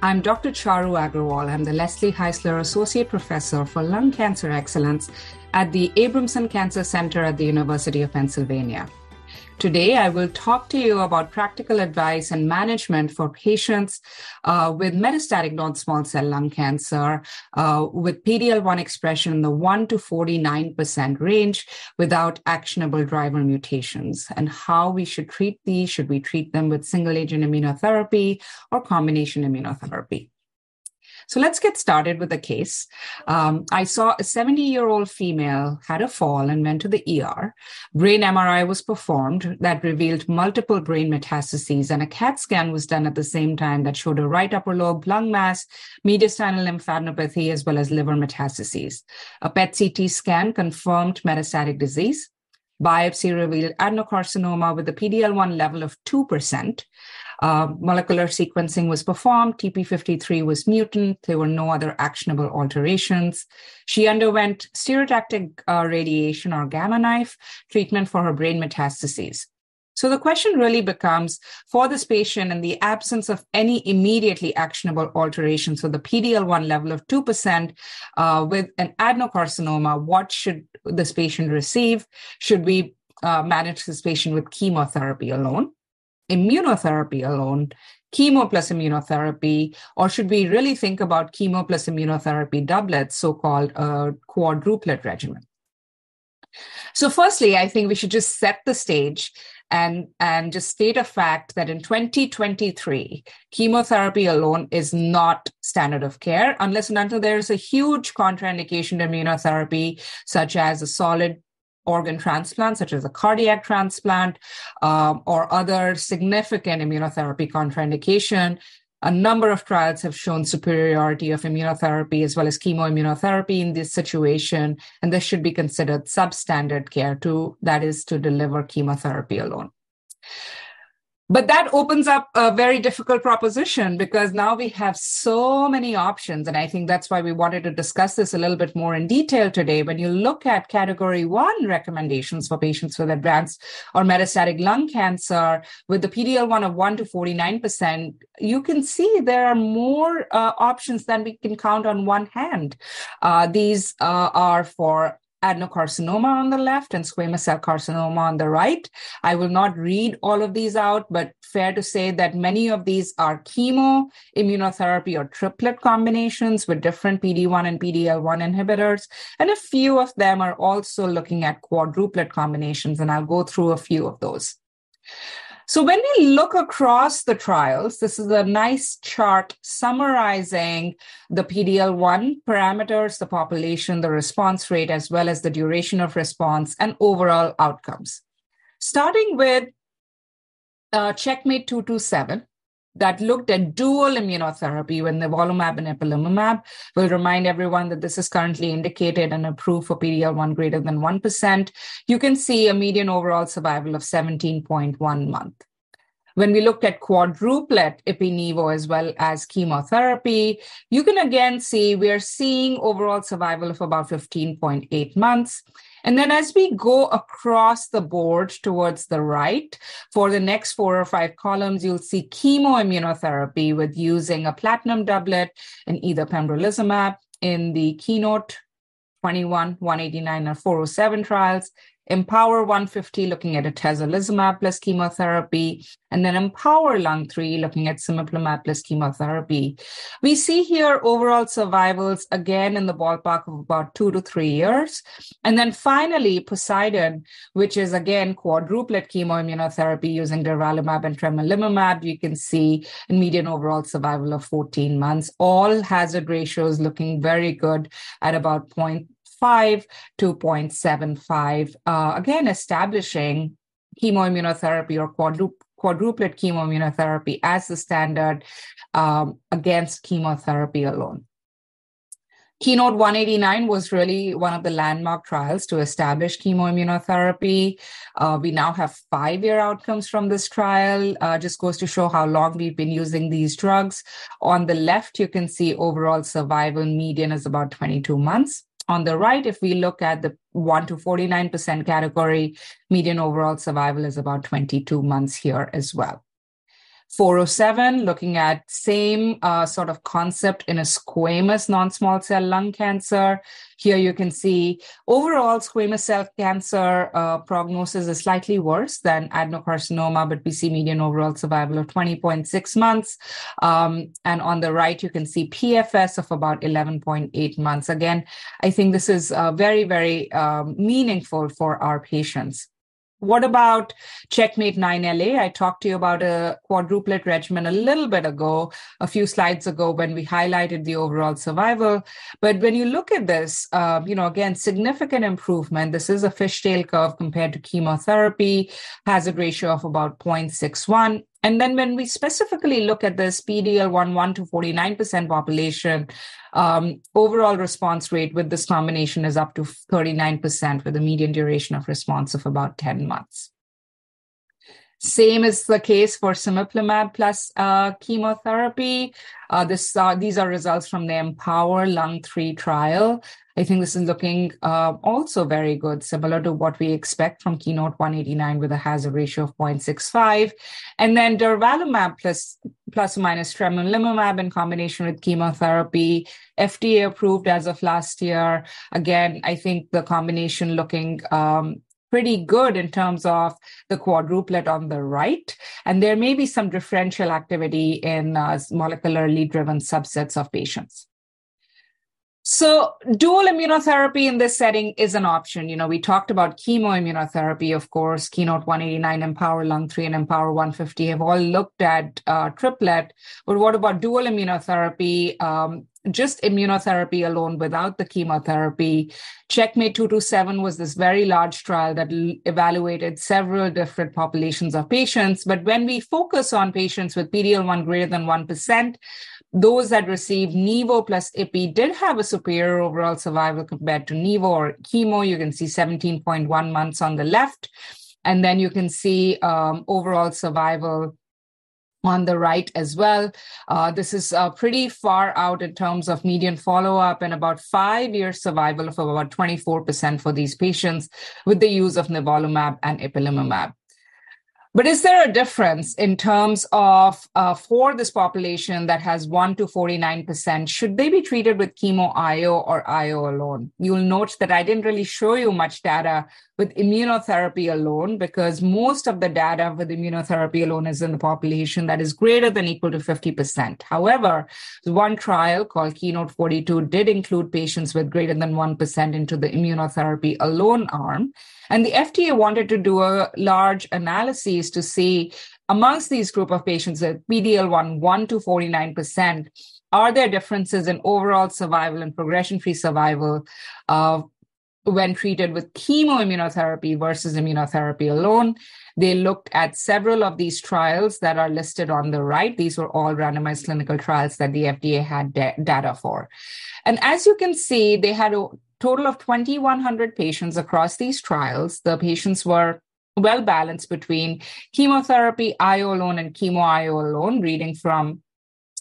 I'm Dr. Charu Aggarwal. I'm the Leslie Heisler Associate Professor for Lung Cancer Excellence at the Abramson Cancer Center at the University of Pennsylvania. Today, I will talk to you about practical advice and management for patients with metastatic non-small cell lung cancer with PD-L1 expression in the 1 to 49% range without actionable driver mutations, and how we should treat these. Should we treat them with single-agent immunotherapy or combination immunotherapy? So let's get started with the case. I saw a 70-year-old female had a fall and went to the ER. Brain MRI was performed that revealed multiple brain metastases, and a CAT scan was done at the same time that showed a right upper lobe lung mass, mediastinal lymphadenopathy, as well as liver metastases. A PET-CT scan confirmed metastatic disease. Biopsy revealed adenocarcinoma with a PD-L1 level of 2%. Molecular sequencing was performed. TP53 was mutant. There were no other actionable alterations. She underwent stereotactic radiation or gamma knife treatment for her brain metastases. So the question really becomes, for this patient, in the absence of any immediately actionable alteration, so the PD-L1 level of 2% with an adenocarcinoma, what should this patient receive? Should we manage this patient with chemotherapy alone, immunotherapy alone, chemo plus immunotherapy, or should we really think about chemo plus immunotherapy doublets, so-called quadruplet regimen? So firstly, I think we should just set the stage and just state a fact that in 2023, chemotherapy alone is not standard of care unless and until there is a huge contraindication to immunotherapy, such as a solid organ transplant, such as a cardiac transplant, or other significant immunotherapy contraindication. A number of trials have shown superiority of immunotherapy as well as chemoimmunotherapy in this situation, and this should be considered substandard care too, that is to deliver chemotherapy alone. But that opens up a very difficult proposition because now we have so many options, and I think that's why we wanted to discuss this a little bit more in detail today. When you look at Category 1 recommendations for patients with advanced or metastatic lung cancer with the PD-L1 of 1 to 49%, you can see there are more options than we can count on one hand. These are for adenocarcinoma on the left and squamous cell carcinoma on the right. I will not read all of these out, but fair to say that many of these are chemo, immunotherapy, or triplet combinations with different PD-1 and PD-L1 inhibitors. And a few of them are also looking at quadruplet combinations, and I'll go through a few of those. So when we look across the trials, this is a nice chart summarizing the PD-L1 parameters, the population, the response rate, as well as the duration of response and overall outcomes. Starting with Checkmate 227, that looked at dual immunotherapy with nivolumab and ipilimumab. We'll remind everyone that this is currently indicated and approved for PD-L1 greater than 1%. You can see a median overall survival of 17.1 months. When we looked at quadruplet ipi-nivo as well as chemotherapy, you can again see we're seeing overall survival of about 15.8 months. And then as we go across the board towards the right, for the next 4 or 5 columns, you'll see chemoimmunotherapy with using a platinum doublet and either pembrolizumab in the KEYNOTE 21, 189, and 407 trials, Empower 150 looking at atezolizumab plus chemotherapy, and then Empower Lung 3 looking at cemiplimab plus chemotherapy. We see here overall survivals again in the ballpark of about 2 to 3 years. And then finally, Poseidon, which is again quadruplet chemoimmunotherapy using durvalumab and tremolimumab, you can see a median overall survival of 14 months. All hazard ratios looking very good at about 0.5 to 0.75, again, establishing chemoimmunotherapy or quadruplet chemoimmunotherapy as the standard against chemotherapy alone. KEYNOTE 189 was really one of the landmark trials to establish chemoimmunotherapy. We now have 5-year outcomes from this trial. Just goes to show how long we've been using these drugs. On the left, you can see overall survival median is about 22 months. On the right, if we look at the 1 to 49% category, median overall survival is about 22 months here as well. 407, looking at same sort of concept in a squamous non-small cell lung cancer. Here you can see overall squamous cell cancer prognosis is slightly worse than adenocarcinoma, but we see median overall survival of 20.6 months. And on the right, you can see PFS of about 11.8 months. Again, I think this is very, very meaningful for our patients. What about Checkmate 9LA? I talked to you about a quadruplet regimen a little bit ago, a few slides ago, when we highlighted the overall survival. But when you look at this, again, significant improvement. This is a fishtail curve compared to chemotherapy, hazard ratio of about 0.61. And then when we specifically look at this PD-L1 1 to 49% population, overall response rate with this combination is up to 39% with a median duration of response of about 10 months. Same is the case for cemiplimab plus chemotherapy. These are results from the Empower Lung 3 trial. I think this is looking also very good, similar to what we expect from KEYNOTE 189 with a hazard ratio of 0.65. And then durvalumab plus or minus tremolimumab in combination with chemotherapy, FDA approved as of last year. Again, I think the combination looking pretty good in terms of the quadruplet on the right. And there may be some differential activity in molecularly driven subsets of patients. So dual immunotherapy in this setting is an option. You know, we talked about chemoimmunotherapy, of course, KEYNOTE 189, Empower Lung 3, and Empower 150 have all looked at triplet. But what about dual immunotherapy? Just immunotherapy alone without the chemotherapy. Checkmate 227 was this very large trial that evaluated several different populations of patients. But when we focus on patients with PD-L1 greater than 1%, those that received Nivo plus Ipi did have a superior overall survival compared to Nivo or chemo. You can see 17.1 months on the left. And then you can see overall survival on the right as well. This is pretty far out in terms of median follow-up and about 5-year survival of about 24% for these patients with the use of nivolumab and ipilimumab. But is there a difference in terms of for this population that has 1 to 49%? Should they be treated with chemo IO or IO alone? You'll note that I didn't really show you much data with immunotherapy alone because most of the data with immunotherapy alone is in the population that is greater than equal to 50%. However, one trial called KEYNOTE 42 did include patients with greater than 1% into the immunotherapy alone arm. And the FDA wanted to do a large analysis to see amongst these group of patients with PD-L1 1 to 49%, are there differences in overall survival and progression-free survival when treated with chemoimmunotherapy versus immunotherapy alone. They looked at several of these trials that are listed on the right. These were all randomized clinical trials that the FDA had data for. And as you can see, they had a total of 2,100 patients across these trials. The patients were well balanced between chemotherapy, IO alone, and chemo IO alone, reading from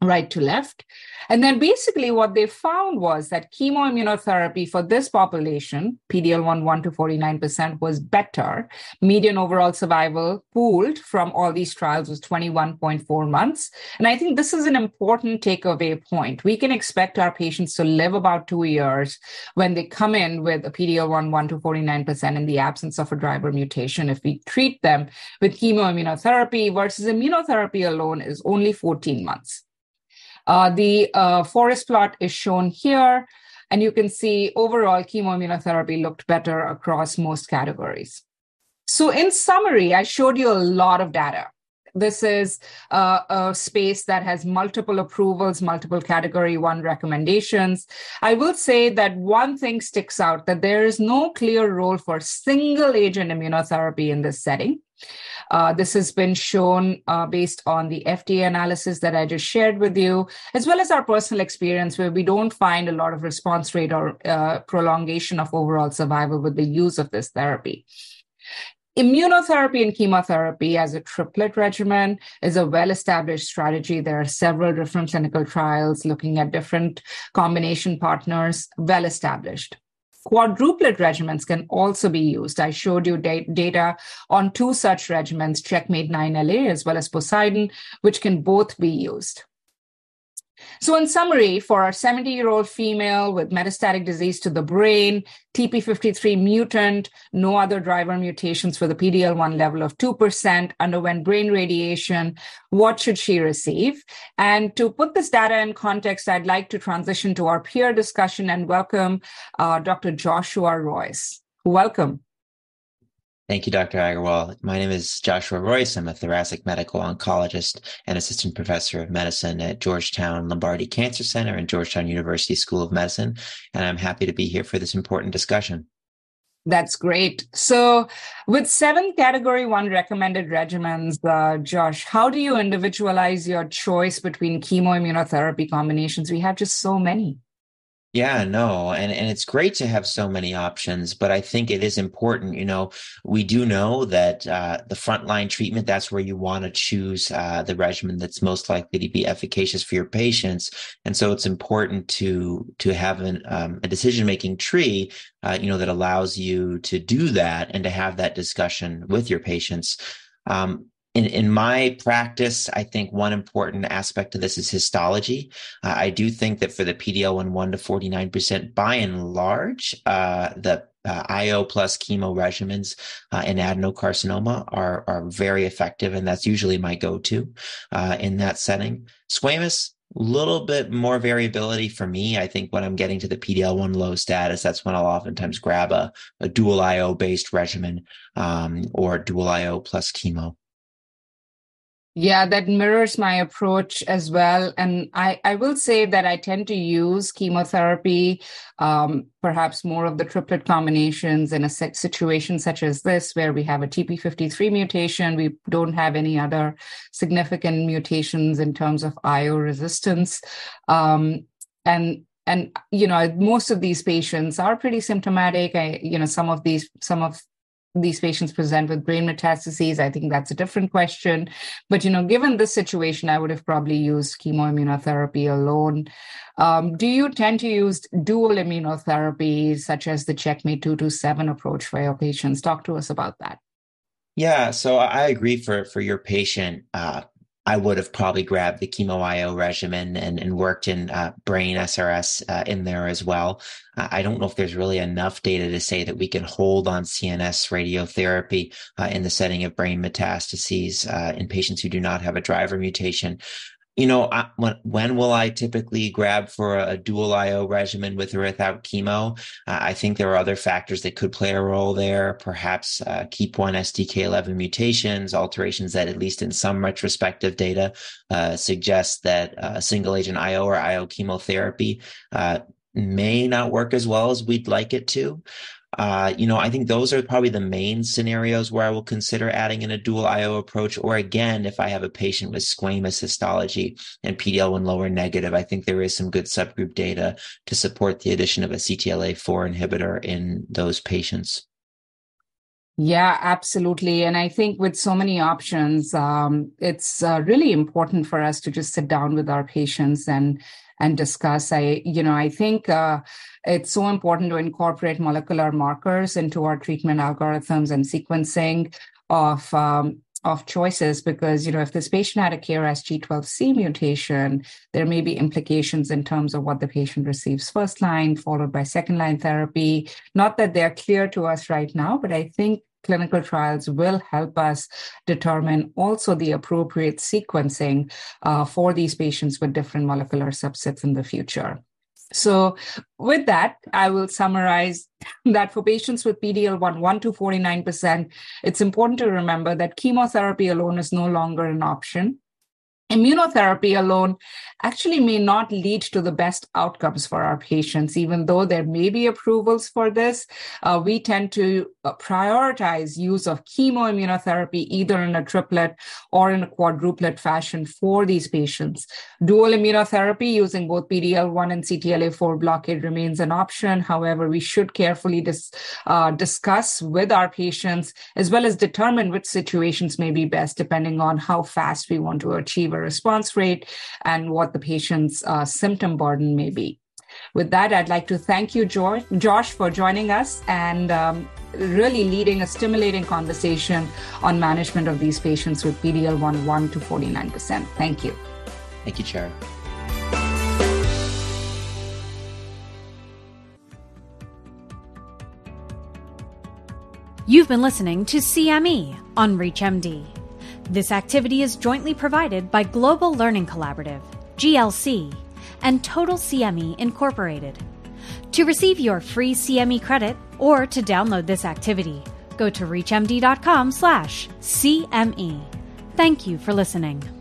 right to left. And then basically what they found was that chemoimmunotherapy for this population, PD-L1 1 to 49%, was better. Median overall survival pooled from all these trials was 21.4 months. And I think this is an important takeaway point. We can expect our patients to live about 2 years when they come in with a PD-L1 1 to 49% in the absence of a driver mutation. If we treat them with chemoimmunotherapy versus immunotherapy alone is only 14 months. The forest plot is shown here, and you can see overall chemoimmunotherapy looked better across most categories. So in summary, I showed you a lot of data. This is a space that has multiple approvals, multiple category 1 recommendations. I will say that one thing sticks out, that there is no clear role for single agent immunotherapy in this setting. This has been shown based on the FDA analysis that I just shared with you, as well as our personal experience where we don't find a lot of response rate or prolongation of overall survival with the use of this therapy. Immunotherapy and chemotherapy as a triplet regimen is a well-established strategy. There are several different clinical trials looking at different combination partners, well-established. Quadruplet regimens can also be used. I showed you data on two such regimens, Checkmate 9LA as well as Poseidon, which can both be used. So in summary, for our 70-year-old female with metastatic disease to the brain, TP53 mutant, no other driver mutations for the PD-L1 level of 2%, underwent brain radiation, what should she receive? And to put this data in context, I'd like to transition to our peer discussion and welcome Dr. Joshua Royce. Welcome. Thank you, Dr. Aggarwal. My name is Joshua Royce. I'm a thoracic medical oncologist and assistant professor of medicine at Georgetown Lombardi Cancer Center and Georgetown University School of Medicine, and I'm happy to be here for this important discussion. That's great. So with 7 Category 1 recommended regimens, Josh, how do you individualize your choice between chemoimmunotherapy combinations? We have just so many. Yeah, no. And it's great to have so many options, but I think it is important. You know, we do know that the frontline treatment, that's where you want to choose the regimen that's most likely to be efficacious for your patients. And so it's important to have a decision-making tree, that allows you to do that and to have that discussion with your patients. In my practice, I think one important aspect of this is histology. I do think that for the PD-L1 1 to 49%, by and large, the IO plus chemo regimens in adenocarcinoma are very effective, and that's usually my go-to in that setting. Squamous, little bit more variability for me. I think when I'm getting to the PD-L1 low status, that's when I'll oftentimes grab a dual IO-based regimen or dual IO plus chemo. Yeah, that mirrors my approach as well. And I will say that I tend to use chemotherapy, perhaps more of the triplet combinations in a situation such as this, where we have a TP53 mutation. We don't have any other significant mutations in terms of IO resistance. And you know, most of these patients are pretty symptomatic. Some of these patients present with brain metastases. I think that's a different question. But, you know, given this situation, I would have probably used chemoimmunotherapy alone. Do you tend to use dual immunotherapy, such as the Checkmate 227 approach for your patients? Talk to us about that. Yeah, so I agree for your patient. I would have probably grabbed the chemo IO regimen and worked in brain SRS in there as well. I don't know if there's really enough data to say that we can hold on CNS radiotherapy in the setting of brain metastases in patients who do not have a driver mutation. You know, when will I typically grab for a dual IO regimen with or without chemo? I think there are other factors that could play a role there, perhaps KEAP1 STK11 mutations, alterations that, at least in some retrospective data, suggest that single agent IO or IO chemotherapy may not work as well as we'd like it to. I think those are probably the main scenarios where I will consider adding in a dual IO approach. Or again, if I have a patient with squamous histology and PD-L1 lower negative, I think there is some good subgroup data to support the addition of a CTLA-4 inhibitor in those patients. Yeah, absolutely. And I think with so many options, it's really important for us to just sit down with our patients and discuss. I think it's so important to incorporate molecular markers into our treatment algorithms and sequencing of choices, because, you know, if this patient had a KRAS G12C mutation, there may be implications in terms of what the patient receives first line, followed by second line therapy. Not that they're clear to us right now, but I think clinical trials will help us determine also the appropriate sequencing for these patients with different molecular subsets in the future. So with that, I will summarize that for patients with PD-L1 1 to 49%, it's important to remember that chemotherapy alone is no longer an option. Immunotherapy alone actually may not lead to the best outcomes for our patients, even though there may be approvals for this. We tend to prioritize use of chemoimmunotherapy either in a triplet or in a quadruplet fashion for these patients. Dual immunotherapy using both PD-L1 and CTLA-4 blockade remains an option. However, we should carefully discuss with our patients as well as determine which situations may be best depending on how fast we want to achieve a response rate and what the patient's symptom burden may be. With that, I'd like to thank you, Josh, for joining us and really leading a stimulating conversation on management of these patients with PD-L1 1 to 49%. Thank you. Thank you, Chair. You've been listening to CME on ReachMD. This activity is jointly provided by Global Learning Collaborative, GLC, and Total CME Incorporated. To receive your free CME credit or to download this activity, go to reachmd.com/CME. Thank you for listening.